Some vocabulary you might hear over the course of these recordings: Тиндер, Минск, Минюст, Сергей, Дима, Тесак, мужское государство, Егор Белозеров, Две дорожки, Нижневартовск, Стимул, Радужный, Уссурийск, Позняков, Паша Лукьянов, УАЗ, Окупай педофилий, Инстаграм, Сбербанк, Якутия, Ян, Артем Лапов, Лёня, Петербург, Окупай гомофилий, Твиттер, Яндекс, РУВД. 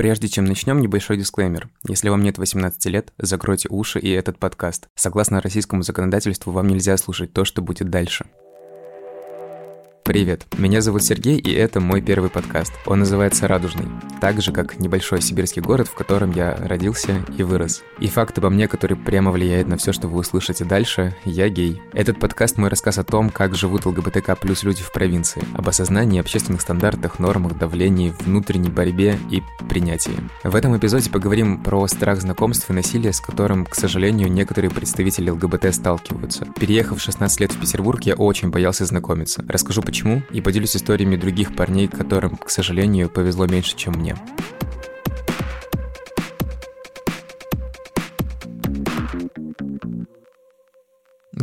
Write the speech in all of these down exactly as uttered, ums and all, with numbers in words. Прежде чем начнем, небольшой дисклеймер. Если вам нет восемнадцати лет, закройте уши и этот подкаст. Согласно российскому законодательству, вам нельзя слушать то, что будет дальше. Привет, меня зовут Сергей, и это мой первый подкаст. Он называется «Радужный», так же, как небольшой сибирский город, в котором я родился и вырос. И факт обо мне, который прямо влияет на все, что вы услышите дальше, я гей. Этот подкаст – мой рассказ о том, как живут ЛГБТК плюс люди в провинции, об осознании, общественных стандартах, нормах, давлении, внутренней борьбе и принятии. В этом эпизоде поговорим про страх знакомств и насилие, с которым, к сожалению, некоторые представители ЛГБТ сталкиваются. Переехав в шестнадцать лет в Петербург, я очень боялся знакомиться. Расскажу, почему. И поделюсь историями других парней, которым, к сожалению, повезло меньше, чем мне.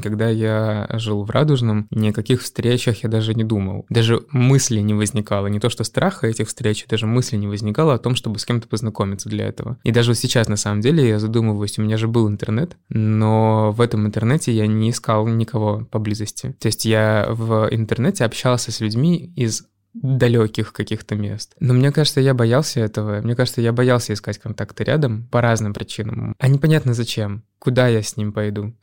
Когда я жил в Радужном, ни о каких встречах я даже не думал. Даже мысли не возникало. Не то, что страха этих встреч, даже мысли не возникало о том, чтобы с кем-то познакомиться для этого. И даже вот сейчас, на самом деле, я задумываюсь, у меня же был интернет, но в этом интернете я не искал никого поблизости. То есть я в интернете общался с людьми из далеких каких-то мест. Но мне кажется, я боялся этого. Мне кажется, я боялся искать контакты рядом по разным причинам. А непонятно зачем. Куда я с ним пойду?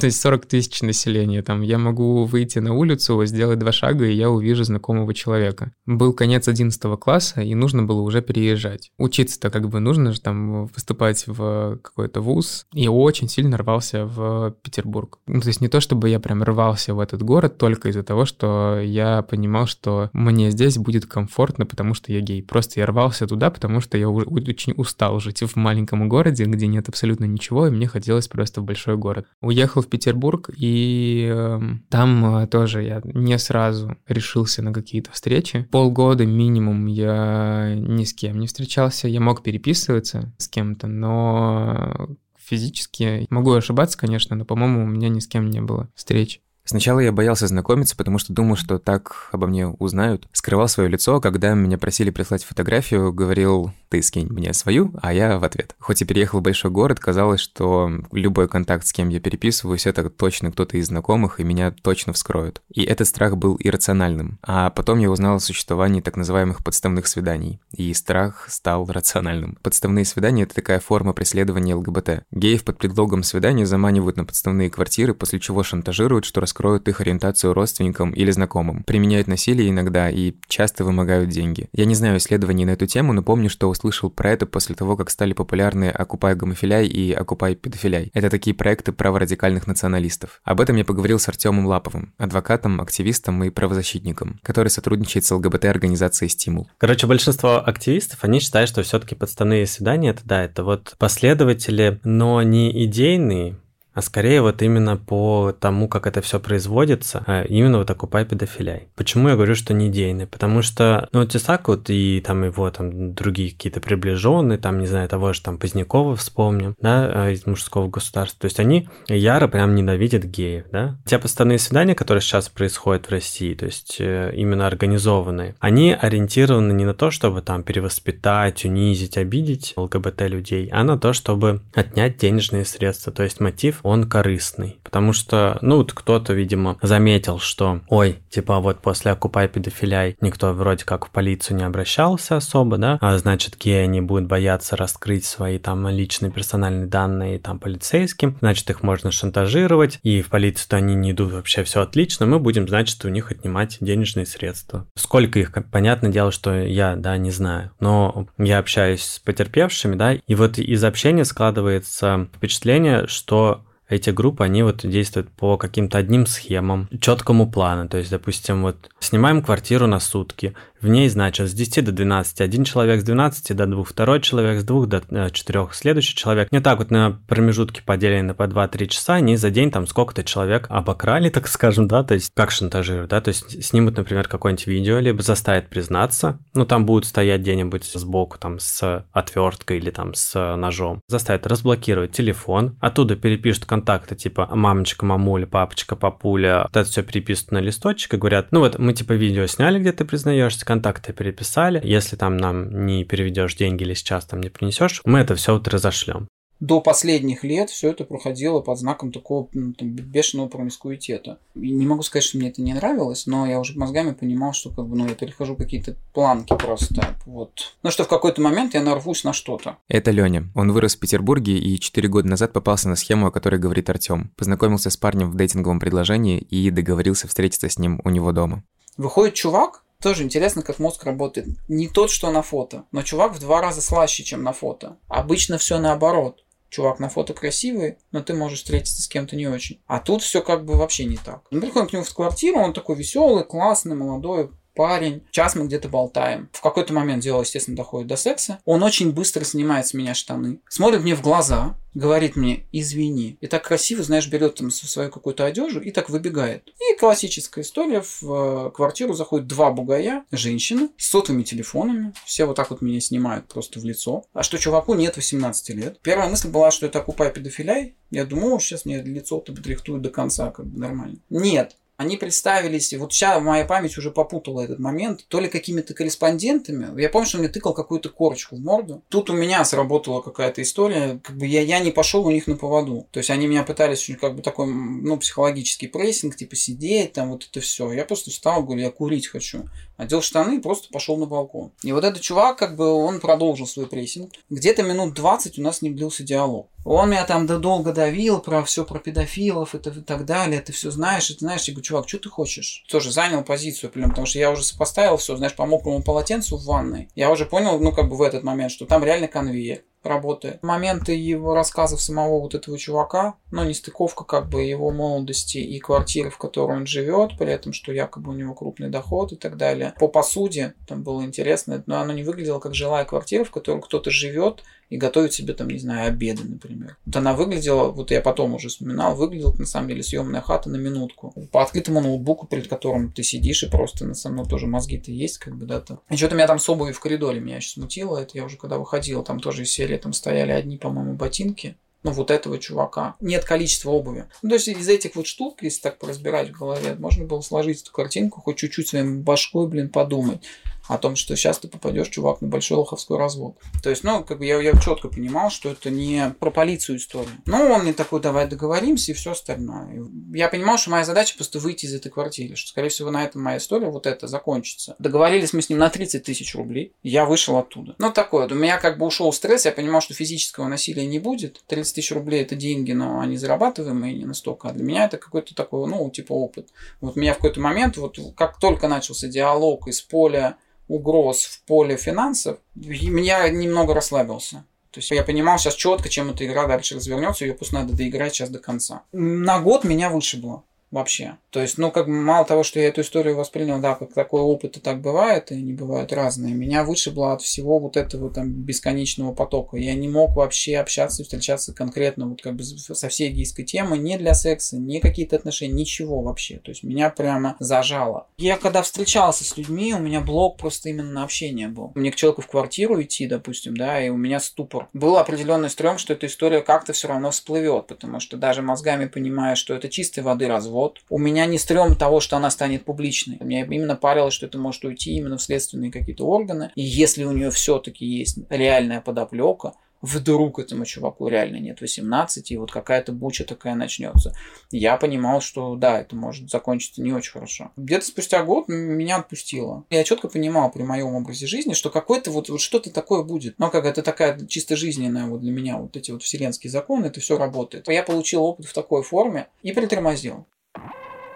То есть сорок тысяч населения там. Я могу выйти на улицу, сделать два шага, и я увижу знакомого человека. Был конец одиннадцатого класса, и нужно было уже переезжать. Учиться-то как бы нужно же там поступать в какой-то вуз. И очень сильно рвался в Петербург. Ну, то есть не то, чтобы я прям рвался в этот город только из-за того, что я понимал, что мне здесь будет комфортно, потому что я гей. Просто я рвался туда, потому что я очень устал жить в маленьком городе, где нет абсолютно ничего, и мне хотелось просто в большой город. Уехал в Петербург, и э, там э, тоже я не сразу решился на какие-то встречи. Полгода минимум я ни с кем не встречался. Я мог переписываться с кем-то, но физически... Могу ошибаться, конечно, но, по-моему, у меня ни с кем не было встреч. Сначала я боялся знакомиться, потому что думал, что так обо мне узнают. Скрывал свое лицо, когда меня просили прислать фотографию, говорил: «Ты скинь мне свою», а я в ответ. Хоть и переехал в большой город, казалось, что любой контакт, с кем я переписываюсь, это точно кто-то из знакомых, и меня точно вскроют. И этот страх был иррациональным. А потом я узнал о существовании так называемых подставных свиданий, и страх стал рациональным. Подставные свидания – это такая форма преследования ЛГБТ. Геев под предлогом свидания заманивают на подставные квартиры, после чего шантажируют, что рассказывают, скроют их ориентацию родственникам или знакомым, применяют насилие иногда и часто вымогают деньги. Я не знаю исследований на эту тему, но помню, что услышал про это после того, как стали популярны «Окупай гомофилий» и «Окупай педофилий». Это такие проекты праворадикальных националистов. Об этом я поговорил с Артемом Лаповым, адвокатом, активистом и правозащитником, который сотрудничает с ЛГБТ-организацией «Стимул». Короче, большинство активистов, они считают, что все-таки подставные свидания, это да, это вот последователи, но не идейные, а скорее вот именно по тому, как это все производится, а именно вот «Окупай педофилий». Почему я говорю, что не идейный? Потому что, ну, Тесак вот и там его там другие какие-то приближенные, там, не знаю, того же там Познякова вспомним, да, из «Мужского государства». То есть они яро прям ненавидят геев, да. Те подставные свидания, которые сейчас происходят в России, то есть именно организованные, они ориентированы не на то, чтобы там перевоспитать, унизить, обидеть ЛГБТ-людей, а на то, чтобы отнять денежные средства, то есть мотив он корыстный, потому что, ну, вот кто-то, видимо, заметил, что, ой, типа, вот после «Окупай педофилий» никто вроде как в полицию не обращался особо, да, а значит, геи не будут бояться раскрыть свои там личные персональные данные там полицейским, значит, их можно шантажировать, и в полицию-то они не идут, вообще все отлично, мы будем, значит, у них отнимать денежные средства. Сколько их, понятное дело, что я, да, не знаю, но я общаюсь с потерпевшими, да, и вот из общения складывается впечатление, что эти группы, они вот действуют по каким-то одним схемам, четкому плану. То есть, допустим, вот снимаем квартиру на сутки, в ней, значит, с десяти до двенадцати, один человек, с двенадцати до двух, второй человек, с двух до четырёх, следующий человек. Не так вот на промежутки поделены по два-три часа, они за день там сколько-то человек обокрали, так скажем, да, то есть как шантажируют, да, то есть снимут, например, какое-нибудь видео, либо заставят признаться, ну там будут стоять где-нибудь сбоку там с отверткой или там с ножом, заставят разблокировать телефон, оттуда перепишут контакты, типа мамочка, мамуля, папочка, папуля, вот это все переписывают на листочек и говорят, ну вот мы типа видео сняли, где ты признаешься, контакты переписали, если там нам не переведешь деньги или сейчас там не принесешь, мы это все вот разошлем. до последних лет все это проходило под знаком такого ну, там, бешеного промискуитета. И не могу сказать, что мне это не нравилось, но я уже мозгами понимал, что как бы, ну, я перехожу какие-то планки просто. Вот. Ну, что в какой-то момент я нарвусь на что-то. Это Лёня. Он вырос в Петербурге и четыре года назад попался на схему, о которой говорит Артём. Познакомился с парнем в дейтинговом предложении и договорился встретиться с ним у него дома. Выходит чувак, тоже интересно, как мозг работает. Не тот, что на фото, но чувак в два раза слаще, чем на фото. Обычно все наоборот. Чувак на фото красивый, но ты можешь встретиться с кем-то не очень. А тут все как бы вообще не так. Мы приходим к нему в квартиру, он такой веселый, классный, молодой парень. Час мы где-то болтаем. В какой-то момент дело, естественно, доходит до секса. Он очень быстро снимает с меня штаны, смотрит мне в глаза, говорит мне «извини». И так красиво, знаешь, берет там свою какую-то одежу и так выбегает. И классическая история. В квартиру заходят два бугая, женщины с сотовыми телефонами. Все вот так вот меня снимают просто в лицо. А что чуваку нет восемнадцати лет. Первая мысль была, что это «Окупай педофилий». Я думал, сейчас мне лицо-то подрихтуют до конца, как бы нормально. Нет. Они представились, вот сейчас моя память уже попутала этот момент, то ли какими-то корреспондентами. Я помню, что он мне тыкал какую-то корочку в морду. Тут у меня сработала какая-то история, как бы я, я не пошел у них на поводу. То есть они меня пытались как бы такой, ну, психологический прессинг, типа сидеть, там вот это все. Я просто встал, говорю, я курить хочу. Одел штаны и просто пошел на балкон. И вот этот чувак, как бы, он продолжил свой прессинг. Где-то минут двадцать у нас не длился диалог. Он меня там долго давил про все про педофилов и так далее. Ты все знаешь, и ты знаешь, я говорю, чувак, что ты хочешь? Тоже занял позицию, прям, потому что я уже сопоставил все, знаешь, по мокрому полотенцу в ванной. Я уже понял, ну, как бы в этот момент, что там реально конвейер работает. Моменты его рассказов самого вот этого чувака, ну, нестыковка как бы его молодости и квартиры, в которой он живет, при этом, что якобы у него крупный доход и так далее. По посуде, там было интересно, но оно не выглядело как жилая квартира, в которой кто-то живет и готовит себе, там, не знаю, обеды, например. Вот она выглядела, вот я потом уже вспоминал, выглядела, на самом деле, съемная хата на минутку. По открытому ноутбуку, перед которым ты сидишь и просто, на самом деле, тоже мозги-то есть, как бы, да, там. И что-то меня там с обувью в коридоре меня еще смутило, это я уже когда выходил, там тоже из серии там стояли одни, по-моему, ботинки, ну, вот этого чувака. Нет количества обуви. Ну, то есть, из этих вот штук, если так поразбирать в голове, можно было сложить эту картинку, хоть чуть-чуть своим башкой, блин, подумать о том, что сейчас ты попадешь, чувак, на большой лоховской развод. То есть, ну, как бы я, я четко понимал, что это не про полицию история. Ну, он мне такой, давай договоримся и все остальное. Я понимал, что моя задача просто выйти из этой квартиры, что, скорее всего, на этом моя история вот эта закончится. Договорились мы с ним на тридцать тысяч рублей, я вышел оттуда. Ну, такое, у меня как бы ушел стресс, я понимал, что физического насилия не будет. тридцать тысяч рублей это деньги, но они зарабатываемые не настолько. А для меня это какой-то такой, ну, типа опыт. Вот меня в какой-то момент, вот как только начался диалог из поля угроз в поле финансов, меня немного расслабился. То есть я понимал сейчас четко, чем эта игра дальше развернется, ее просто надо доиграть сейчас до конца. На год меня вышибло вообще. То есть, ну, как мало того, что я эту историю воспринял, да, как такой опыт, и так бывает, и они бывают разные, меня вышибло от всего вот этого там бесконечного потока. Я не мог вообще общаться и встречаться конкретно вот как бы со всей гейской темой, не для секса, не какие-то отношения, ничего вообще. То есть, меня прямо зажало. Я когда встречался с людьми, у меня блок просто именно на общение был. Мне к человеку в квартиру идти, допустим, да, и у меня ступор. Был определенный стрём, что эта история как-то все равно всплывет, потому что даже мозгами понимая, что это чистой воды развод. Вот. У меня не стрём того, что она станет публичной. Меня именно парило, что это может уйти именно в следственные какие-то органы. И если у нее все-таки есть реальная подоплека, вдруг этому чуваку реально нет восемнадцати, и вот какая-то буча такая начнется. Я понимал, что да, это может закончиться не очень хорошо. Где-то спустя год меня отпустило. Я четко понимал при моем образе жизни, что какое-то вот, вот что-то такое будет. Но как это такая чисто жизненная вот для меня вот эти вот вселенские законы, это все работает. Я получил опыт в такой форме и притормозил.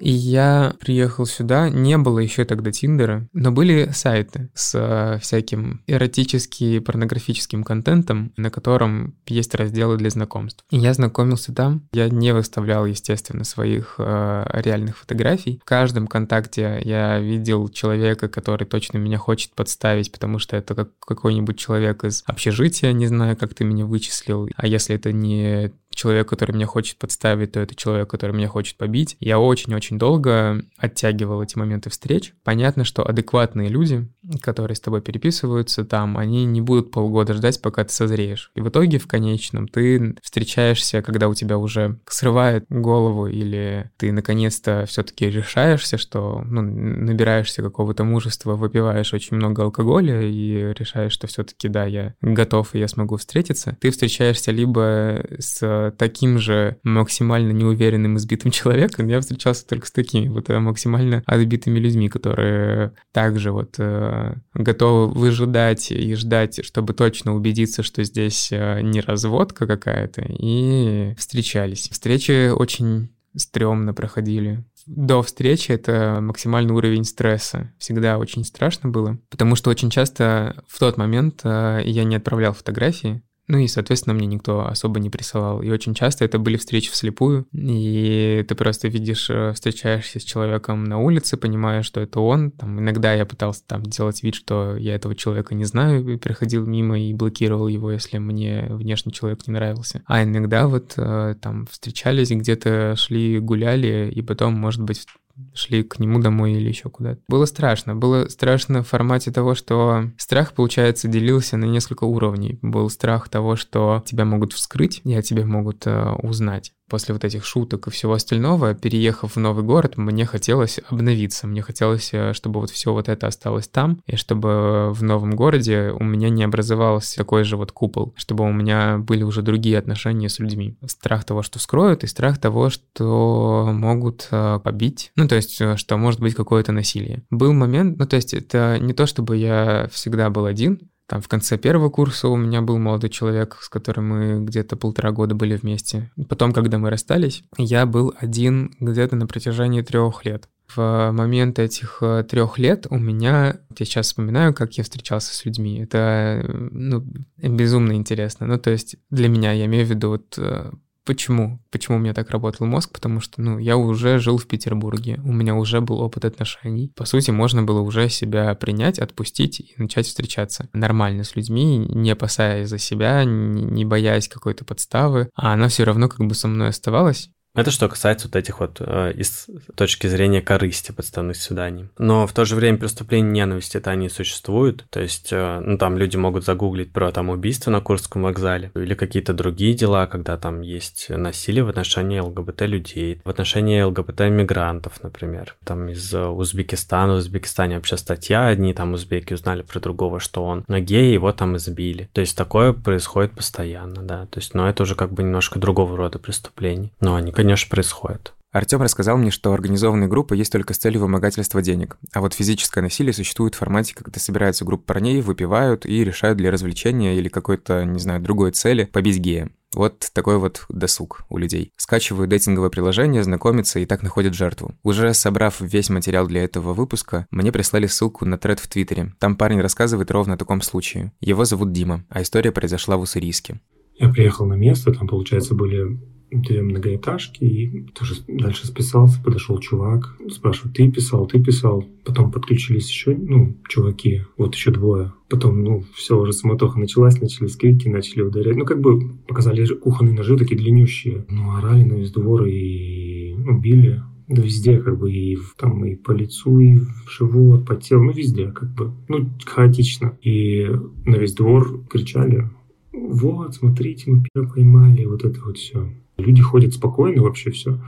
И я приехал сюда, не было еще тогда Тиндера, но были сайты с всяким эротическим и порнографическим контентом, на котором есть разделы для знакомств. И я знакомился там, я не выставлял, естественно, своих э, реальных фотографий. В каждом контакте я видел человека, который точно меня хочет подставить, потому что это как какой-нибудь человек из общежития, не знаю, как ты меня вычислил. А если это не человек, который меня хочет подставить, то это человек, который меня хочет побить. Я очень-очень долго оттягивал эти моменты встреч. Понятно, что адекватные люди которые с тобой переписываются там, они не будут полгода ждать, пока ты созреешь. И в итоге, в конечном, ты встречаешься, когда у тебя уже срывает голову, или ты наконец-то все-таки решаешься, что ну, набираешься какого-то мужества, выпиваешь очень много алкоголя и решаешь, что все-таки да, я готов и я смогу встретиться. Ты встречаешься либо с таким же максимально неуверенным, избитым человеком. Я встречался только с такими вот максимально отбитыми людьми, которые также вот готовы выжидать и ждать, чтобы точно убедиться, что здесь не разводка какая-то, и встречались. Встречи очень стрёмно проходили. До встречи это максимальный уровень стресса. Всегда очень страшно было, потому что очень часто в тот момент я не отправлял фотографии, ну и, соответственно, мне никто особо не присылал. И очень часто это были встречи вслепую, и ты просто видишь, встречаешься с человеком на улице, понимая, что это он. Там, иногда я пытался там делать вид, что я этого человека не знаю, и проходил мимо и блокировал его, если мне внешний человек не нравился. А иногда вот там встречались, где-то шли, гуляли, и потом, может быть, шли к нему домой или еще куда-то. Было страшно. Было страшно в формате того, что страх, получается, делился на несколько уровней. Был страх того, что тебя могут вскрыть, и о тебе могут э, узнать. После вот этих шуток и всего остального, переехав в новый город, мне хотелось обновиться. Мне хотелось, чтобы вот все вот это осталось там, и чтобы в новом городе у меня не образовался такой же вот купол, чтобы у меня были уже другие отношения с людьми. Страх того, что вскроют, и страх того, что могут побить. Ну, то есть, что может быть какое-то насилие. Был момент, ну, то есть, это не то, чтобы я всегда был один. Там в конце первого курса у меня был молодой человек, с которым мы где-то полтора года были вместе. Потом, когда мы расстались, я был один где-то на протяжении трех лет. В момент этих трех лет у меня... Я сейчас вспоминаю, как я встречался с людьми. Это ну, безумно интересно. Ну, то есть, для меня, я имею в виду... вот. Почему? Почему у меня так работал мозг? Потому что, ну, я уже жил в Петербурге, у меня уже был опыт отношений. По сути, можно было уже себя принять, отпустить и начать встречаться нормально с людьми, не опасаясь за себя, не боясь какой-то подставы, а она все равно как бы со мной оставалась. Это что касается вот этих вот э, из точки зрения корысти подставных свиданий. Но в то же время преступления ненависти это они существуют. То есть, э, ну там люди могут загуглить про там убийство на Курском вокзале или какие-то другие дела, когда там есть насилие в отношении ЛГБТ-людей, в отношении ЛГБТ-мигрантов, например. Там из Узбекистана, в Узбекистане вообще статья, одни там узбеки узнали про другого, что он гей, его там избили. То есть, такое происходит постоянно, да. То есть, но ну, это уже как бы немножко другого рода преступлений. Но они, конечно, происходит. Артем рассказал мне, что организованные группы есть только с целью вымогательства денег, а вот физическое насилие существует в формате, когда собираются группа парней, выпивают и решают для развлечения или какой-то, не знаю, другой цели побить гея. Вот такой вот досуг у людей. Скачивают дейтинговое приложение, знакомятся и так находят жертву. Уже собрав весь материал для этого выпуска, мне прислали ссылку на тред в Твиттере. Там парень рассказывает ровно о таком случае. Его зовут Дима, а история произошла в Уссурийске. Я приехал на место, там, получается, были... две многоэтажки, и тоже дальше списался, подошел чувак, спрашивает, ты писал, ты писал. Потом подключились еще, ну, чуваки, вот еще двое. Потом, ну, все, уже суматоха началась, начались крики, начали ударять. Ну, как бы показали кухонные ножи такие длиннющие. Ну, орали на весь двор и убили. Ну, да везде, как бы, и там и по лицу, и в живот, по телу, ну, везде, как бы, ну, хаотично. И на весь двор кричали, вот, смотрите, мы первое поймали, вот это вот все. Люди ходят спокойно вообще все,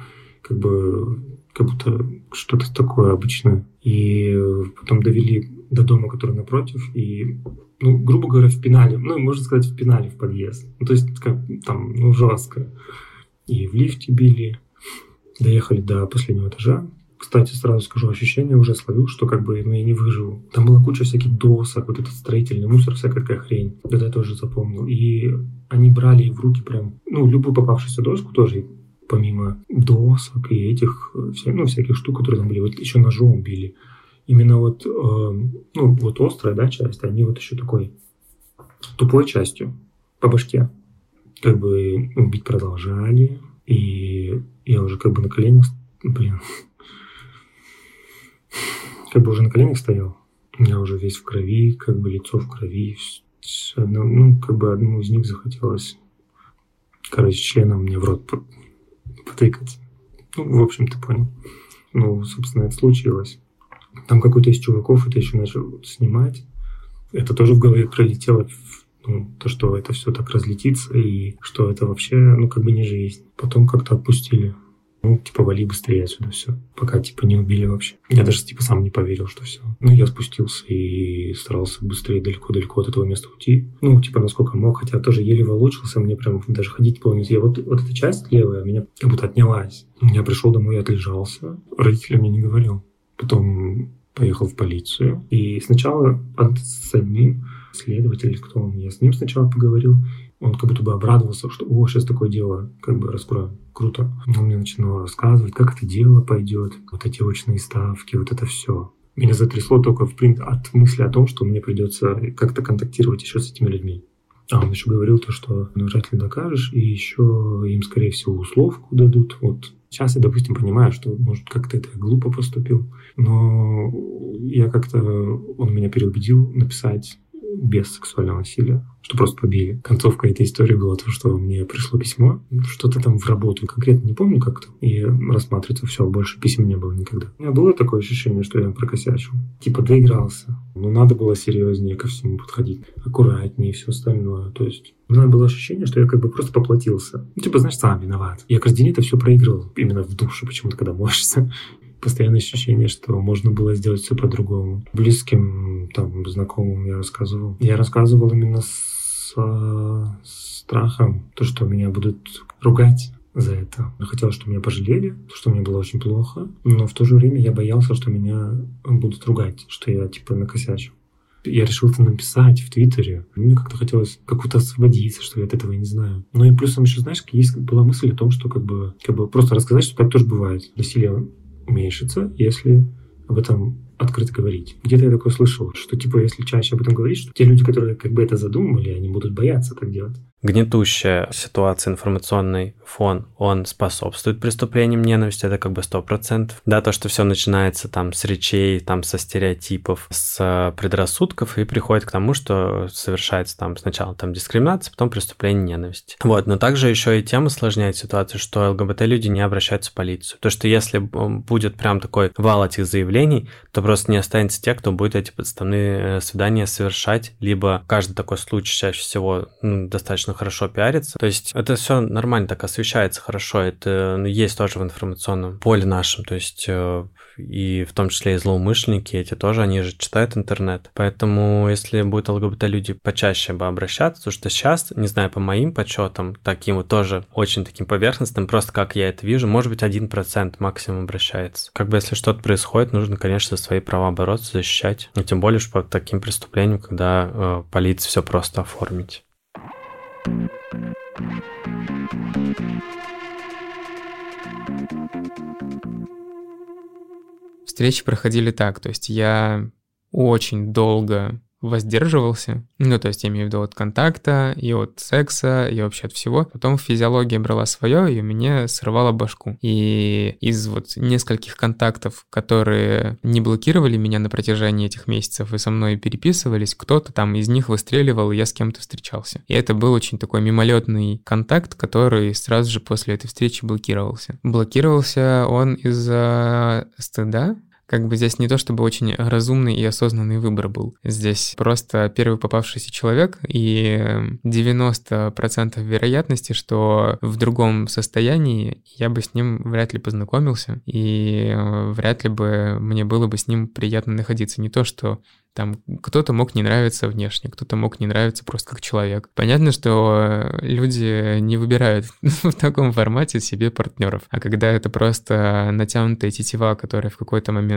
как бы, как будто что-то такое обычное. И потом довели до дома, который напротив, и, ну, грубо говоря, впинали, ну, можно сказать, впинали в подъезд. Ну, то есть, как, там, ну, жестко. И в лифте били, доехали до последнего этажа. Кстати, сразу скажу, ощущение уже словил, что как бы ну, я не выживу. Там была куча всяких досок, вот этот строительный мусор, всякая такая хрень. Это я тоже запомнил. И они брали в руки прям, ну, любую попавшуюся доску тоже, помимо досок и этих, ну, всяких штук, которые там были, вот еще ножом били. Именно вот, э, ну, вот острая, да, часть, они вот еще такой тупой частью по башке. Как бы бить продолжали, и я уже как бы на коленях, блин... Как бы уже на коленях стоял, у меня уже весь в крови, как бы лицо в крови. Одно, ну, как бы одному из них захотелось, короче, членом мне в рот потыкать. Ну, в общем, ты понял. Ну, собственно, это случилось. Там какой-то из чуваков это еще начал снимать. Это тоже в голове пролетело, ну, то, что это все так разлетится, и что это вообще, ну, как бы не жизнь. Потом как-то отпустили. Ну, типа, вали быстрее отсюда все. Пока, типа, не убили вообще. Я даже, типа, сам не поверил, что все. Ну, я спустился и старался быстрее далеко-далеко от этого места уйти. Ну, типа, насколько мог, хотя тоже еле волочился. Мне прям даже ходить было нельзя. Вот, вот эта часть левая меня как будто отнялась. Я пришел домой, я отлежался. Родители мне не говорил. Потом поехал в полицию. И сначала с одним следователем, кто он, я с ним сначала поговорил. Он как будто бы обрадовался, что «О, сейчас такое дело, как бы раскрою, круто». Он мне начинал рассказывать, как это дело пойдет, вот эти очные ставки, вот это все. Меня затрясло только в принципе от мысли о том, что мне придется как-то контактировать еще с этими людьми. А он еще говорил то, что «Нажатель докажешь, и еще им, скорее всего, условку дадут». Вот сейчас я, допустим, понимаю, что, может, как-то это глупо поступил, но я как-то... Он меня переубедил написать без сексуального насилия, что просто побили. Концовка этой истории была то, что мне пришло письмо, что-то там в работу, конкретно не помню как-то, и рассматривается все, больше писем не было никогда. У меня было такое ощущение, что я прокосячил, типа доигрался, но надо было серьезнее ко всему подходить, аккуратнее и все остальное, то есть у меня было ощущение, что я как бы просто поплатился. Ну, типа, знаешь, сам виноват. Я каждый день это все проигрывал, именно в душе почему-то, когда морщится. Постоянное ощущение, что можно было сделать все по-другому. Близким, там, знакомым я рассказывал. Я рассказывал именно с со страхом, то, что меня будут ругать за это. Я хотел, чтобы меня пожалели, что мне было очень плохо, но в то же время я боялся, что меня будут ругать, что я, типа, накосячу. Я решил это написать в Твиттере. Мне как-то хотелось как-то освободиться, что я от этого не знаю. Ну и плюсом еще, знаешь, есть была мысль о том, что как бы, как бы просто рассказать, что так тоже бывает. Насилие уменьшится, если об этом открыто говорить. Где-то я такое слышал, что типа если чаще об этом говорить, что те люди, которые как бы это задумывали, они будут бояться так делать. Гнетущая ситуация, информационный фон, он способствует преступлениям ненависти, это как бы сто процентов. Да, то, что все начинается там с речей, там со стереотипов, с предрассудков и приходит к тому, что совершается там сначала там дискриминация, потом преступление ненависти. Вот, но также еще и тема усложняет ситуацию, что ЛГБТ-люди не обращаются в полицию. То, что если будет прям такой вал этих заявлений, то просто не останется тех, кто будет эти подставные свидания совершать, либо каждый такой случай чаще всего ну, достаточно хорошо пиарится. То есть это все нормально так освещается хорошо, это ну, есть тоже в информационном поле нашем, то есть и в том числе и злоумышленники эти тоже, они же читают интернет. Поэтому если будут ЛГБТ-люди почаще бы обращаться, потому что сейчас, не знаю, по моим подсчетам, таким вот тоже очень таким поверхностным, просто как я это вижу, может быть один процент максимум обращается. Как бы если что-то происходит, нужно, конечно, свои права бороться, защищать. Но тем более, что по таким преступлениям, когда э, полиция все просто оформить. Встречи проходили так, то есть я очень долго воздерживался, ну, то есть я имею в виду от контакта, и от секса, и вообще от всего. Потом физиология брала свое, и у меня сорвало башку. И из вот нескольких контактов, которые не блокировали меня на протяжении этих месяцев и со мной переписывались, кто-то там из них выстреливал, и я с кем-то встречался. И это был очень такой мимолетный контакт, который сразу же после этой встречи блокировался. Блокировался он из-за стыда. Как бы здесь не то, чтобы очень разумный и осознанный выбор был. Здесь просто первый попавшийся человек, и девяносто процентов вероятности, что в другом состоянии я бы с ним вряд ли познакомился, и вряд ли бы мне было бы с ним приятно находиться. Не то, что там кто-то мог не нравиться внешне, кто-то мог не нравиться просто как человек. Понятно, что люди не выбирают в таком формате себе партнеров, а когда это просто натянутая тетива, которая в какой-то момент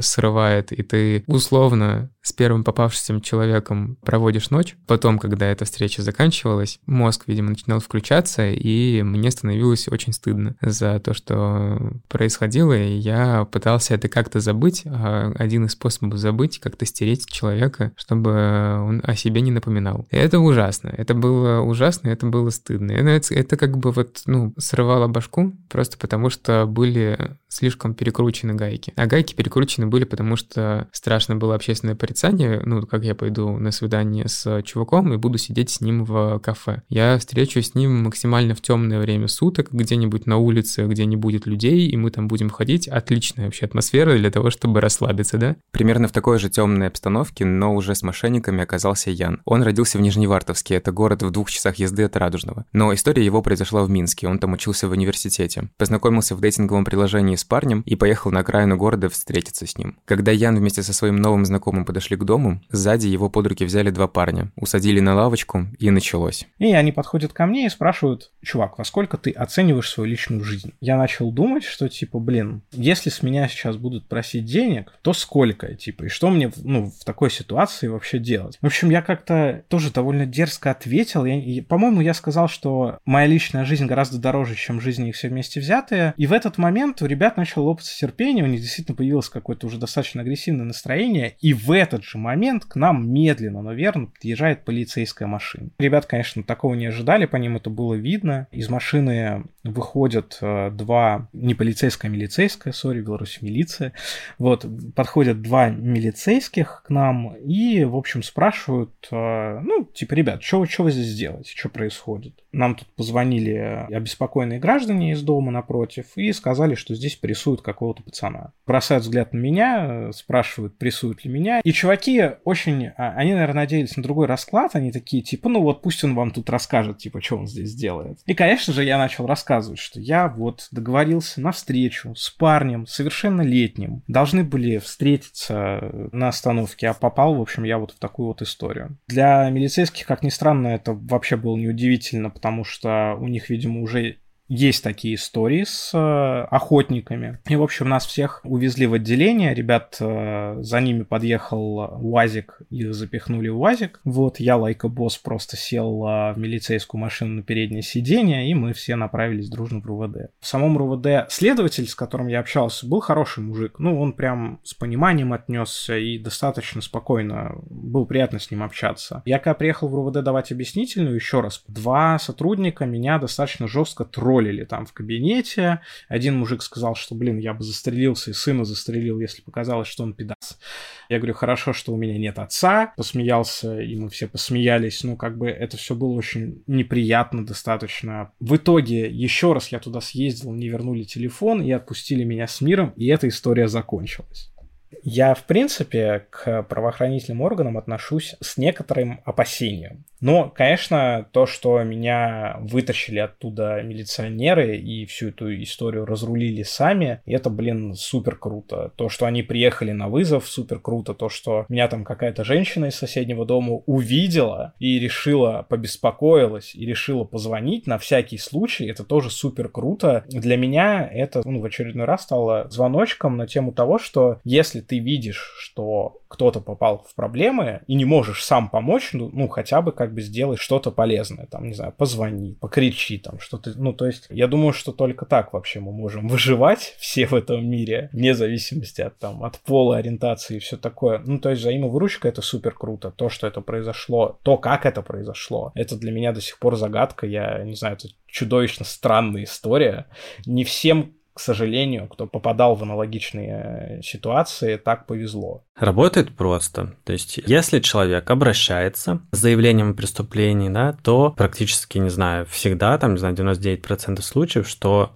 срывает, и ты условно с первым попавшимся человеком проводишь ночь, потом, когда эта встреча заканчивалась, мозг, видимо, начинал включаться, и мне становилось очень стыдно за то, что происходило, и я пытался это как-то забыть, а один из способов забыть — как-то стереть человека, чтобы он о себе не напоминал. И это ужасно. Это было ужасно, это было стыдно. Это, это как бы вот, ну, срывало башку, просто потому что были слишком перекручены гайки. А гайки перекручены были, потому что страшно было общественное порицание, отрицание, ну, как я пойду на свидание с чуваком и буду сидеть с ним в кафе. Я встречусь с ним максимально в темное время суток, где-нибудь на улице, где не будет людей, и мы там будем ходить. Отличная вообще атмосфера для того, чтобы расслабиться, да? Примерно в такой же темной обстановке, но уже с мошенниками оказался Ян. Он родился в Нижневартовске, это город в двух часах езды от Радужного. Но история его произошла в Минске, он там учился в университете. Познакомился в дейтинговом приложении с парнем и поехал на окраину города встретиться с ним. Когда Ян вместе со своим новым знакомым подошли к дому, сзади его под руки взяли два парня, усадили на лавочку, и началось. И они подходят ко мне и спрашивают: чувак, во сколько ты оцениваешь свою личную жизнь? Я начал думать, что типа, блин, если с меня сейчас будут просить денег, то сколько, типа, и что мне, ну, в такой ситуации вообще делать? В общем, я как-то тоже довольно дерзко ответил. Я, и, по-моему, я сказал, что моя личная жизнь гораздо дороже, чем жизнь их все вместе взятые. И в этот момент у ребят начало лопаться терпение, у них действительно появилось какое-то уже достаточно агрессивное настроение, и в этот же момент к нам медленно, но верно подъезжает полицейская машина. Ребят, конечно, такого не ожидали, по ним это было видно. Из машины выходят э, два, не полицейская, а милицейская, сори, Беларусь, милиция. Вот, подходят два милицейских к нам и, в общем, спрашивают, э, ну, типа, ребят, что вы здесь делаете, что происходит? Нам тут позвонили обеспокоенные граждане из дома напротив и сказали, что здесь прессуют какого-то пацана. Бросают взгляд на меня, спрашивают, прессуют ли меня. И чуваки очень, они, наверное, надеялись на другой расклад, они такие, типа, ну вот пусть он вам тут расскажет, типа, что он здесь делает. И, конечно же, я начал рассказывать, что я вот договорился на встречу с парнем совершеннолетним. Должны были встретиться на остановке, а попал, в общем, я вот в такую вот историю. Для милицейских, как ни странно, это вообще было неудивительно, потому что у них, видимо, уже есть такие истории с э, охотниками. И, в общем, нас всех увезли в отделение. Ребят, э, за ними подъехал УАЗик, их запихнули в УАЗик. Вот, я, лайка босс, просто сел э, в милицейскую машину на переднее сиденье, и мы все направились дружно в РУВД. В самом РУВД следователь, с которым я общался, был хороший мужик. Ну, он прям с пониманием отнесся и достаточно спокойно. Было приятно с ним общаться. Я, когда приехал в РУВД давать объяснительную, еще раз, два сотрудника меня достаточно жестко троллили. Или там в кабинете. Один мужик сказал, что, блин, я бы застрелился и сына застрелил, если показалось, что он пидас. Я говорю, хорошо, что у меня нет отца. Посмеялся, и мы все посмеялись. Ну, как бы это все было очень неприятно достаточно. В итоге, еще раз я туда съездил, мне вернули телефон и отпустили меня с миром, и эта история закончилась. Я, в принципе, к правоохранительным органам отношусь с некоторым опасением. Но, конечно, то, что меня вытащили оттуда милиционеры и всю эту историю разрулили сами, это, блин, супер круто. То, что они приехали на вызов, супер круто. То, что меня там какая-то женщина из соседнего дома увидела и решила, побеспокоилась и решила позвонить на всякий случай, это тоже супер круто. Для меня это, ну, в очередной раз стало звоночком на тему того, что если ты видишь, что кто-то попал в проблемы и не можешь сам помочь, ну, ну хотя бы как бы сделай что-то полезное, там, не знаю, позвони, покричи, там, что-то, ну, то есть, я думаю, что только так вообще мы можем выживать все в этом мире, вне зависимости от, там, от пола, ориентации и все такое, ну, то есть, взаимовыручка — это супер круто, то, что это произошло, то, как это произошло, это для меня до сих пор загадка, я не знаю, это чудовищно странная история, не всем, к сожалению, кто попадал в аналогичные ситуации, так повезло. Работает просто. То есть, если человек обращается с заявлением о преступлении, да, то практически, не знаю, всегда, там, не знаю, девяносто девять процентов случаев, что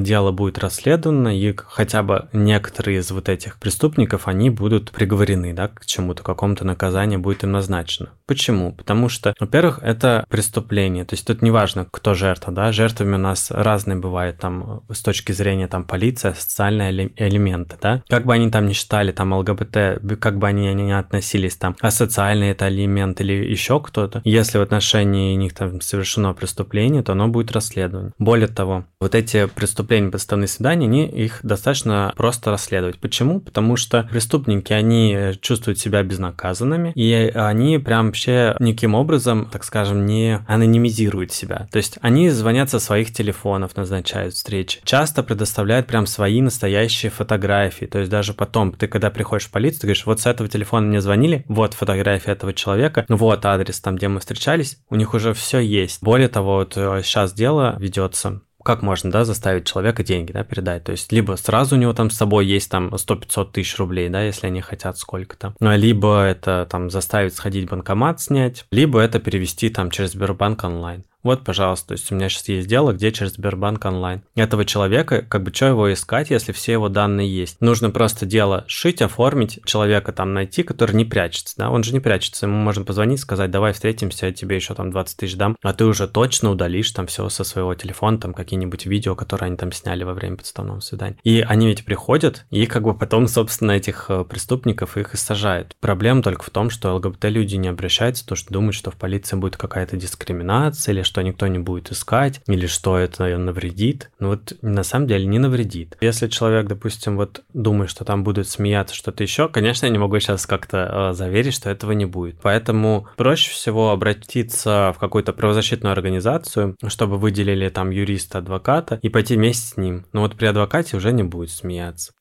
дело будет расследовано, и хотя бы некоторые из вот этих преступников, они будут приговорены, да, к чему-то, какому-то наказанию будет им назначено. Почему? Потому что, во-первых, это преступление, то есть тут неважно, кто жертва, да, жертвами у нас разные бывают, там, с точки зрения, там, полиция, социальные элементы, да, как бы они там ни считали, там, ЛГБТ, как бы они ни относились, там, а социальный это элемент или еще кто-то, если в отношении них, там, совершено преступление, то оно будет расследовано. Более того, вот эти преступления преступления, подставные свидания, они, их достаточно просто расследовать. Почему? Потому что преступники, они чувствуют себя безнаказанными, и они прям вообще никаким образом, так скажем, не анонимизируют себя. То есть они звонят со своих телефонов, назначают встречи. Часто предоставляют прям свои настоящие фотографии. То есть даже потом, ты когда приходишь в полицию, ты говоришь, вот с этого телефона мне звонили, вот фотография этого человека, вот адрес там, где мы встречались, у них уже все есть. Более того, вот сейчас дело ведется как можно, да, заставить человека деньги, да, передать. То есть либо сразу у него там с собой есть там сто-пятьсот тысяч рублей, да, если они хотят сколько-то. Ну, либо это там заставить сходить в банкомат снять, либо это перевести там через Сбербанк онлайн. Вот, пожалуйста, то есть у меня сейчас есть дело, где через Сбербанк онлайн. Этого человека, как бы, что его искать, если все его данные есть? Нужно просто дело шить, оформить, человека там найти, который не прячется, да, он же не прячется, ему можно позвонить, сказать, давай встретимся, я тебе еще там двадцать тысяч дам, а ты уже точно удалишь там все со своего телефона, там какие-нибудь видео, которые они там сняли во время подставного свидания. И они ведь приходят, и как бы потом, собственно, этих преступников их и сажают. Проблема только в том, что ЛГБТ-люди не обращаются, потому что думают, что в полиции будет какая-то дискриминация или что что никто не будет искать, или что это навредит. Но вот на самом деле не навредит. Если человек, допустим, вот думает, что там будут смеяться, что-то еще, конечно, я не могу сейчас как-то э, заверить, что этого не будет. Поэтому проще всего обратиться в какую-то правозащитную организацию, чтобы выделили там юриста, адвоката, и пойти вместе с ним. Но вот при адвокате уже не будет смеяться.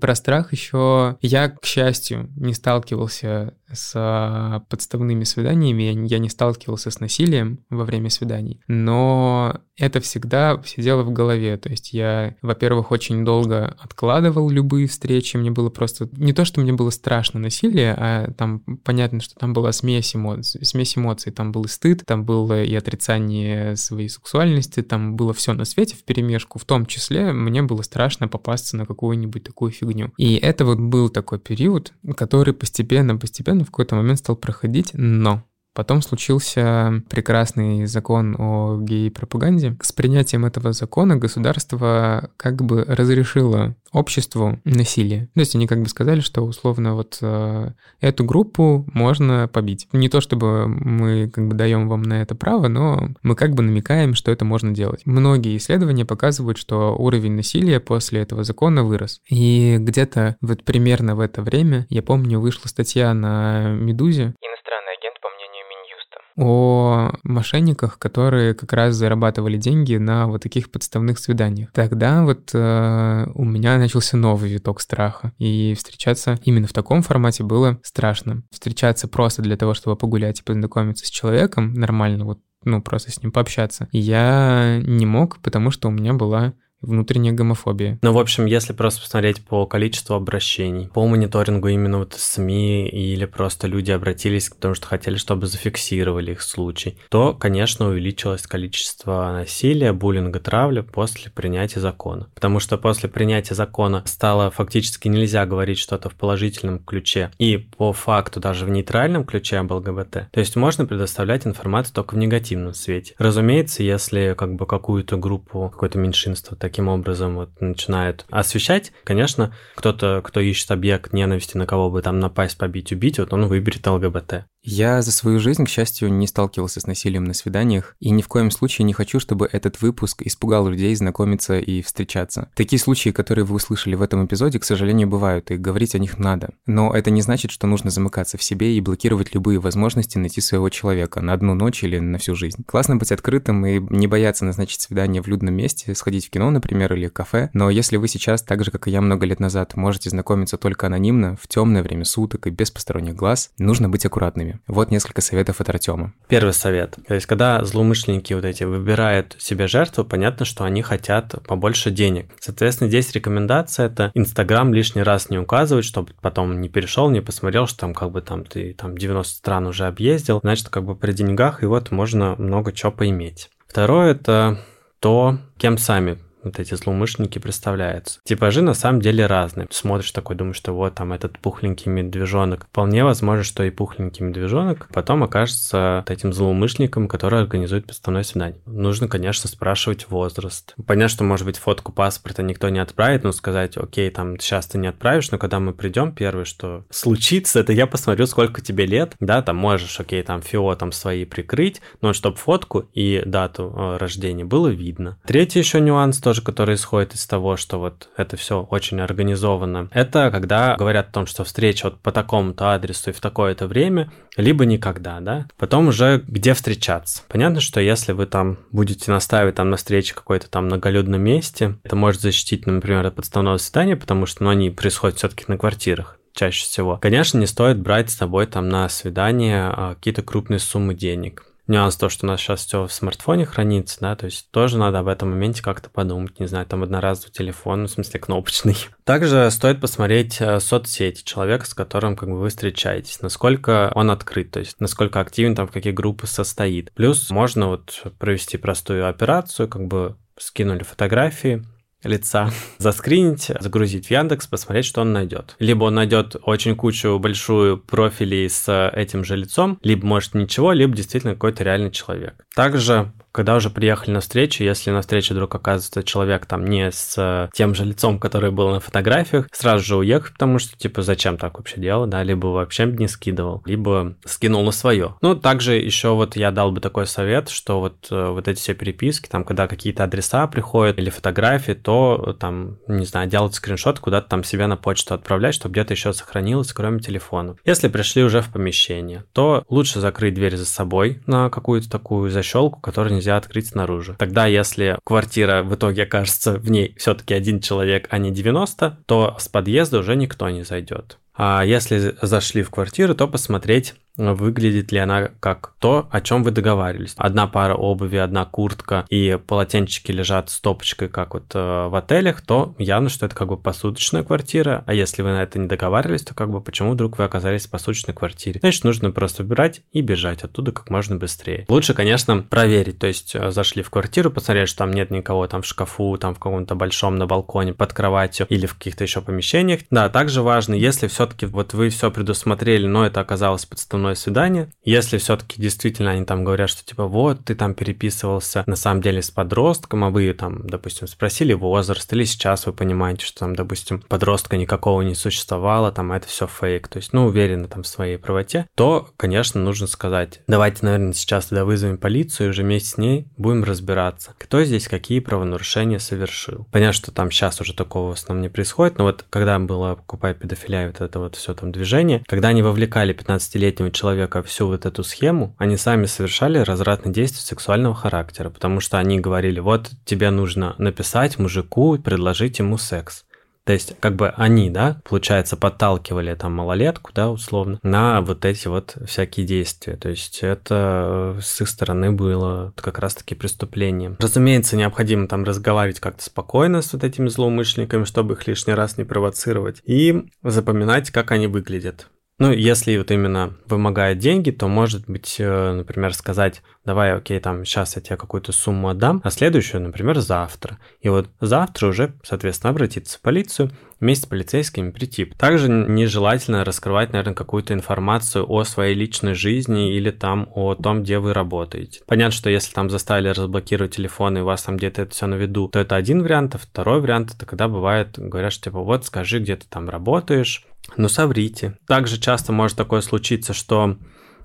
Про страх еще я, к счастью, не сталкивался с подставными свиданиями, я не сталкивался с насилием во время свиданий, но это всегда сидело в голове. То есть я, во-первых, очень долго откладывал любые встречи, мне было просто... Не то, что мне было страшно насилие, а там понятно, что там была смесь эмоций, смесь эмоций. Там был и стыд, там было и отрицание своей сексуальности, там было все на свете вперемешку, в том числе мне было страшно попасться на какую-нибудь такую фигуру. И это вот был такой период, который постепенно-постепенно в какой-то момент стал проходить, но потом случился прекрасный закон о гей-пропаганде. С принятием этого закона государство как бы разрешило обществу насилие. То есть они как бы сказали, что условно вот э, эту группу можно побить. Не то чтобы мы как бы даем вам на это право, но мы как бы намекаем, что это можно делать. Многие исследования показывают, что уровень насилия после этого закона вырос. И где-то вот примерно в это время, я помню, вышла статья на «Медузе», иностранный агент по мнению Минюста, о мошенниках, которые как раз зарабатывали деньги на вот таких подставных свиданиях. Тогда вот э, у меня начался новый виток страха, и встречаться именно в таком формате было страшно. Встречаться просто для того, чтобы погулять и познакомиться с человеком нормально, вот, ну, просто с ним пообщаться, я не мог, потому что у меня была... внутренняя гомофобия. Ну, в общем, если просто посмотреть по количеству обращений, по мониторингу именно вот СМИ или просто люди обратились, потому что хотели, чтобы зафиксировали их случай, то, конечно, увеличилось количество насилия, буллинга, травли после принятия закона. Потому что после принятия закона стало фактически нельзя говорить что-то в положительном ключе и по факту даже в нейтральном ключе об ЛГБТ. То есть можно предоставлять информацию только в негативном свете. Разумеется, если как бы какую-то группу, какое-то меньшинство таким образом вот начинают освещать, конечно, кто-то, кто ищет объект ненависти, на кого бы там напасть, побить, убить, вот он выберет ЛГБТ. Я за свою жизнь, к счастью, не сталкивался с насилием на свиданиях, и ни в коем случае не хочу, чтобы этот выпуск испугал людей знакомиться и встречаться. Такие случаи, которые вы услышали в этом эпизоде, к сожалению, бывают, и говорить о них надо. Но это не значит, что нужно замыкаться в себе и блокировать любые возможности найти своего человека на одну ночь или на всю жизнь. Классно быть открытым и не бояться назначить свидание в людном месте, сходить в кино, например, или кафе, но если вы сейчас, так же, как и я много лет назад, можете знакомиться только анонимно, в темное время суток и без посторонних глаз, нужно быть аккуратными. Вот несколько советов от Артема. Первый совет. То есть, когда злоумышленники вот эти выбирают себе жертву, понятно, что они хотят побольше денег. Соответственно, здесь рекомендация – это Инстаграм лишний раз не указывать, чтобы потом не перешел, не посмотрел, что там как бы там ты там девяносто стран уже объездил, значит, как бы при деньгах, и вот можно много чего поиметь. Второе – это то, кем сами вот эти злоумышленники представляются. Типажи на самом деле разные. Смотришь такой, думаешь, что вот там этот пухленький медвежонок. Вполне возможно, что и пухленький медвежонок потом окажется вот этим злоумышленником, который организует подставное свидание. Нужно, конечно, спрашивать возраст. Понятно, что, может быть, фотку паспорта никто не отправит, но сказать, окей, там, сейчас ты не отправишь, но когда мы придем, первое, что случится, это я посмотрю, сколько тебе лет, да, там, можешь, окей, там, фио там свои прикрыть, но чтобы фотку и дату рождения было видно. Третий еще нюанс тоже, который исходит из того, что вот это все очень организовано. Это когда говорят о том, что встреча вот по такому-то адресу и в такое-то время, либо никогда, да. Потом уже где встречаться. Понятно, что если вы там будете настаивать там на встрече какой-то там многолюдном месте, это может защитить, например, от подставного свидания, потому что, ну, они происходят все-таки на квартирах. чаще всего. Конечно, не стоит брать с собой там на свидание какие-то крупные суммы денег. Нюанс то, что у нас сейчас все в смартфоне хранится, да, то есть тоже надо об этом моменте как-то подумать, не знаю, там одноразовый телефон, в смысле кнопочный. Также стоит посмотреть соцсети человека, с которым как бы вы встречаетесь, насколько он открыт, то есть насколько активен, там в какие группы состоит. Плюс можно вот провести простую операцию, как бы скинули фотографии лица, заскринить, загрузить в Яндекс, посмотреть, что он найдет. Либо он найдет очень кучу большую профилей с этим же лицом, либо, может, ничего, либо действительно какой-то реальный человек. Также, когда уже приехали на встречу, если на встрече вдруг оказывается человек там не с тем же лицом, который был на фотографиях, сразу же уехать, потому что, типа, зачем так вообще делать, да, либо вообще не скидывал, либо скинул на свое. Ну, также еще вот я дал бы такой совет, что вот, вот эти все переписки, там, когда какие-то адреса приходят или фотографии, то, там, не знаю, делать скриншот, куда-то там себя на почту отправлять, чтобы где-то еще сохранилось, кроме телефона. Если пришли уже в помещение, то лучше закрыть дверь за собой на какую-то такую защелку, которую нельзя открыть снаружи. Тогда, если квартира в итоге окажется в ней все-таки один человек, а не девяносто, то с подъезда уже никто не зайдет. А если зашли в квартиру, то посмотреть, выглядит ли она как то, о чем вы договаривались. Одна пара обуви, одна куртка и полотенчики лежат стопочкой, как вот в отелях, то явно, что это как бы посуточная квартира. А если вы на это не договаривались, то как бы почему вдруг вы оказались в посуточной квартире? Значит, нужно просто убирать и бежать оттуда как можно быстрее. Лучше, конечно, проверить. То есть зашли в квартиру, посмотреть, что там нет никого там в шкафу, там в каком-то большом, на балконе, под кроватью или в каких-то еще помещениях. Да, также важно, если все-таки вот вы все предусмотрели, но это оказалось подставной свидание. Если все-таки действительно они там говорят, что типа вот ты там переписывался на самом деле с подростком, а вы там, допустим, спросили возраст, или сейчас вы понимаете, что там, допустим, подростка никакого не существовало, там это все фейк, то есть, ну, уверены там в своей правоте, то, конечно, нужно сказать, давайте, наверное, сейчас тогда вызовем полицию и уже вместе с ней будем разбираться, кто здесь какие правонарушения совершил. Понятно, что там сейчас уже такого в основном не происходит, но вот когда было «Окупай педофилий», вот это вот все там движение, когда они вовлекали пятнадцатилетнего человека человека всю вот эту схему, они сами совершали развратные действия сексуального характера, потому что они говорили, вот тебе нужно написать мужику, предложить ему секс. То есть, как бы они, да, получается, подталкивали там малолетку, да, условно, на вот эти вот всякие действия. То есть, это с их стороны было как раз-таки преступлением. Разумеется, необходимо там разговаривать как-то спокойно с вот этими злоумышленниками, чтобы их лишний раз не провоцировать, и запоминать, как они выглядят. Ну, если вот именно вымогает деньги, то, может быть, например, сказать, давай, окей, там, сейчас я тебе какую-то сумму отдам, а следующую, например, завтра. И вот завтра уже, соответственно, обратиться в полицию, вместе с полицейскими прийти. Также нежелательно раскрывать, наверное, какую-то информацию о своей личной жизни или там о том, где вы работаете. Понятно, что если там заставили разблокировать телефон и у вас там где-то это все на виду, то это один вариант, а второй вариант, это когда бывает, говорят, что типа вот скажи, где ты там работаешь, ну соврите. Также часто может такое случиться, что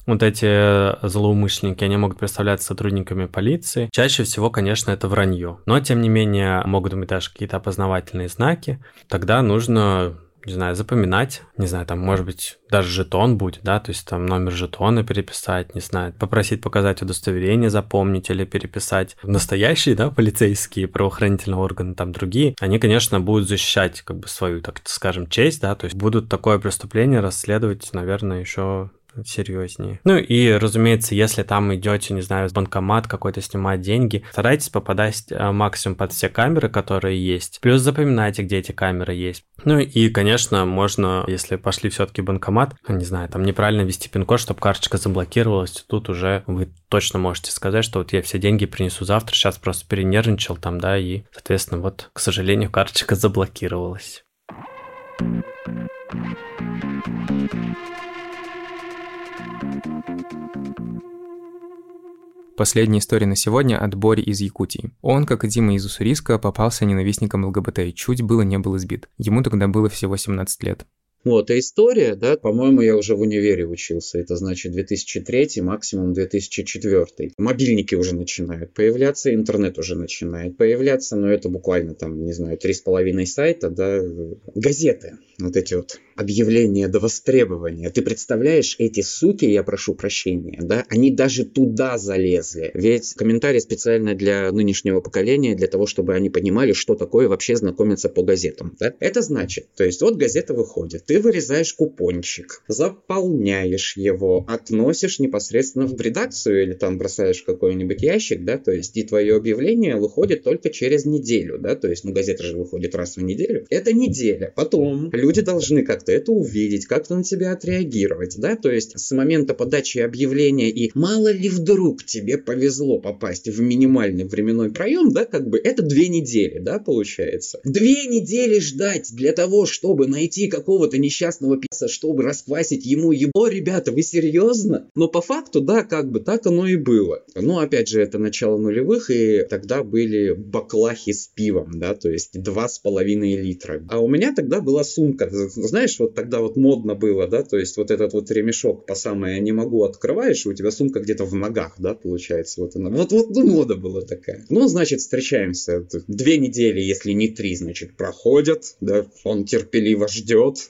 вот эти злоумышленники, они могут представляться сотрудниками полиции. Чаще всего, конечно, это вранье. Но, тем не менее, могут быть даже какие-то опознавательные знаки. Тогда нужно, не знаю, запоминать. Не знаю, там, может быть, даже жетон будет, да, то есть там номер жетона переписать, не знаю, попросить показать удостоверение, запомнить или переписать. Настоящие, да, полицейские, правоохранительные органы, там другие, они, конечно, будут защищать, как бы, свою, так скажем, честь, да, то есть будут такое преступление расследовать, наверное, еще серьезнее. Ну и, разумеется, если там идете, не знаю, в банкомат какой-то снимать деньги, старайтесь попадать максимум под все камеры, которые есть. Плюс запоминайте, где эти камеры есть. Ну и, конечно, можно, если пошли все-таки в банкомат, не знаю, там неправильно ввести пин-код, чтобы карточка заблокировалась, тут уже вы точно можете сказать, что вот я все деньги принесу завтра, сейчас просто перенервничал там, да, и, соответственно, вот, к сожалению, карточка заблокировалась. Последняя история на сегодня от Бори из Якутии. Он, как и Дима из Уссурийска, попался ненавистником ЛГБТ и чуть было не был избит. Ему тогда было всего семнадцать лет. Вот, а история, да, по-моему, я уже в универе учился, это значит две тысячи третий, максимум две тысячи четвертый. Мобильники уже начинают появляться, интернет уже начинает появляться, но это буквально там, не знаю, три с половиной сайта, да, газеты, вот эти вот объявление до востребования. Ты представляешь, эти суки, я прошу прощения, да, они даже туда залезли. Ведь комментарий специально для нынешнего поколения, для того, чтобы они понимали, что такое вообще знакомиться по газетам. Да? Это значит, то есть вот газета выходит, ты вырезаешь купончик, заполняешь его, относишь непосредственно в редакцию или там бросаешь в какой-нибудь ящик, да, то есть и твое объявление выходит только через неделю, да, то есть, ну, газета же выходит раз в неделю. Это неделя. Потом люди должны как-то это увидеть, как-то на тебя отреагировать, да, то есть с момента подачи объявления и мало ли вдруг тебе повезло попасть в минимальный временной проем, да, как бы это две недели, да, получается. Две недели ждать для того, чтобы найти какого-то несчастного пи***ца, чтобы расквасить ему ебо, ребята, вы серьезно? Но по факту, да, как бы так оно и было. Но опять же, это начало нулевых, и тогда были баклахи с пивом, да, то есть два с половиной литра. А у меня тогда была сумка, знаешь, вот тогда вот модно было, да, то есть вот этот вот ремешок по самое не могу открываешь, и у тебя сумка где-то в ногах, да, получается, вот она. Вот, вот ну, мода была такая. Ну, значит, встречаемся. Две недели, если не три, значит, проходят, да, он терпеливо ждет.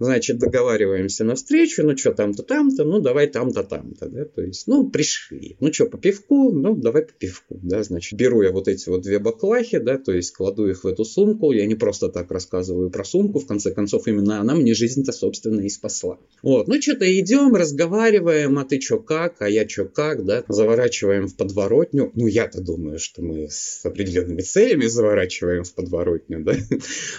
Значит, договариваемся на встречу, ну, что там-то, там-то, ну, давай там-то, там-то, да, то есть, ну, пришли. Ну, что, по пивку? Ну, давай по пивку, да, значит, беру я вот эти вот две баклахи, да, то есть, кладу их в эту сумку, я не просто так рассказываю про сумку, в конце концов, именно она мне жизнь-то, собственно, и спасла. Вот, ну, что-то идем, разговариваем, а ты чё как, а я чё как, да, заворачиваем в подворотню, ну, я-то думаю, что мы с определенными целями заворачиваем в подворотню, да,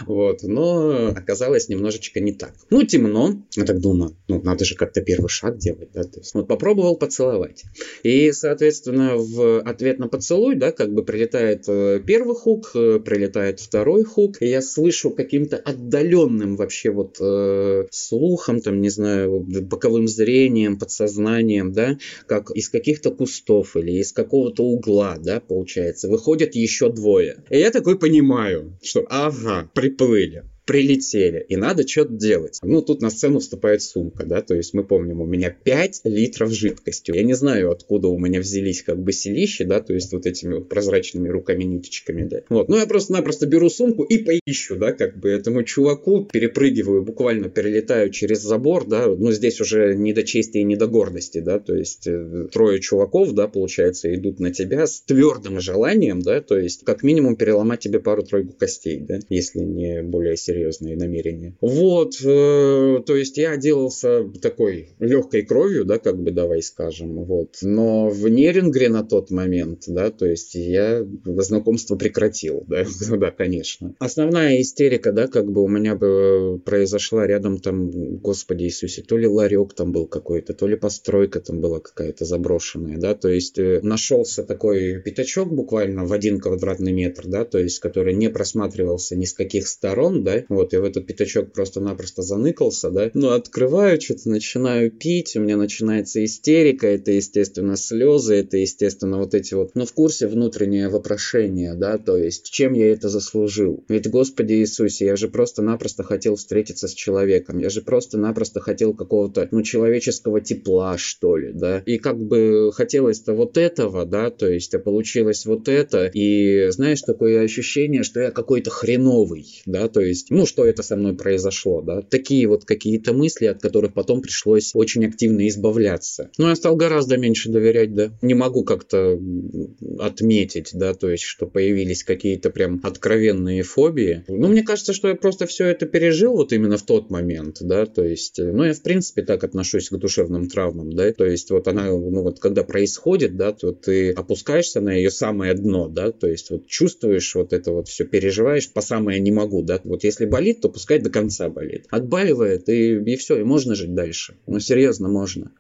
вот, но оказалось немножечко не так. Ну, темно, я так думаю, ну, надо же как-то первый шаг делать, да, то есть, вот, попробовал поцеловать, и, соответственно, в ответ на поцелуй, да, как бы прилетает первый хук, прилетает второй хук, и я слышу каким-то отдаленным вообще вот э, слухом, там, не знаю, боковым зрением, подсознанием, да, как из каких-то кустов или из какого-то угла, да, получается, выходят еще двое. И я такой понимаю, что ага, приплыли. Прилетели, и надо что-то делать. Ну, тут на сцену вступает сумка, да, то есть мы помним, у меня пять литров жидкости. Я не знаю, откуда у меня взялись как бы селища, да, то есть вот этими вот прозрачными руками-ниточками, да. Вот, ну, я просто-напросто беру сумку и поищу, да, как бы этому чуваку, перепрыгиваю, буквально перелетаю через забор, да, ну, здесь уже не до чести и не до гордости, да, то есть э, трое чуваков, да, получается, идут на тебя с твердым желанием, да, то есть как минимум переломать тебе пару-тройку костей, да, если не более серьезно. Серьезные намерения. Вот, э, то есть я оделался такой легкой кровью, да, как бы давай скажем, вот. Но в Нерингре на тот момент, да, то есть я знакомство прекратил, да, да, конечно. Основная истерика, да, как бы у меня произошла рядом там, Господи Иисусе, то ли ларек там был какой-то, то ли постройка там была какая-то заброшенная, да, то есть э, нашелся такой пятачок буквально в один квадратный метр, да, то есть который не просматривался ни с каких сторон, да. Вот, я в этот пятачок просто-напросто заныкался, да, ну, открываю, что-то начинаю пить, у меня начинается истерика, это, естественно, слезы, это, естественно, вот эти вот, ну, в курсе внутреннее вопрошение, да, то есть, чем я это заслужил? Ведь, Господи Иисусе, я же просто-напросто хотел встретиться с человеком, я же просто-напросто хотел какого-то, ну, человеческого тепла, что ли, да, и как бы хотелось-то вот этого, да, то есть, а получилось вот это, и, знаешь, такое ощущение, что я какой-то хреновый, да, то есть, ну, что это со мной произошло, да. Такие вот какие-то мысли, от которых потом пришлось очень активно избавляться. Но я стал гораздо меньше доверять, да. Не могу как-то отметить, да, то есть, что появились какие-то прям откровенные фобии. Ну, мне кажется, что я просто все это пережил вот именно в тот момент, да, то есть, ну, я в принципе так отношусь к душевным травмам, да, то есть, вот она, ну, вот когда происходит, да, то ты опускаешься на ее самое дно, да, то есть, вот чувствуешь вот это вот все, переживаешь по самое не могу, да, вот если болит, то пускай до конца болит. Отбаливает, и, и все, и можно жить дальше. Ну, серьезно, можно.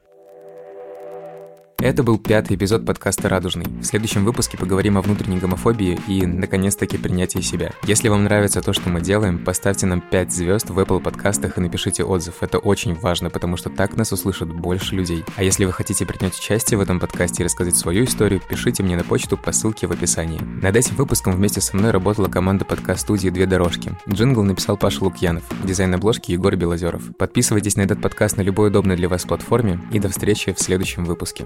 Это был пятый эпизод подкаста «Радужный». В следующем выпуске поговорим о внутренней гомофобии и, наконец-таки, принятии себя. Если вам нравится то, что мы делаем, поставьте нам пять звезд в Apple подкастах и напишите отзыв. Это очень важно, потому что так нас услышат больше людей. А если вы хотите принять участие в этом подкасте и рассказать свою историю, пишите мне на почту по ссылке в описании. Над этим выпуском вместе со мной работала команда подкаст-студии «Две дорожки». Джингл написал Паша Лукьянов, дизайн обложки Егор Белозеров. Подписывайтесь на этот подкаст на любой удобной для вас платформе, и до встречи в следующем выпуске.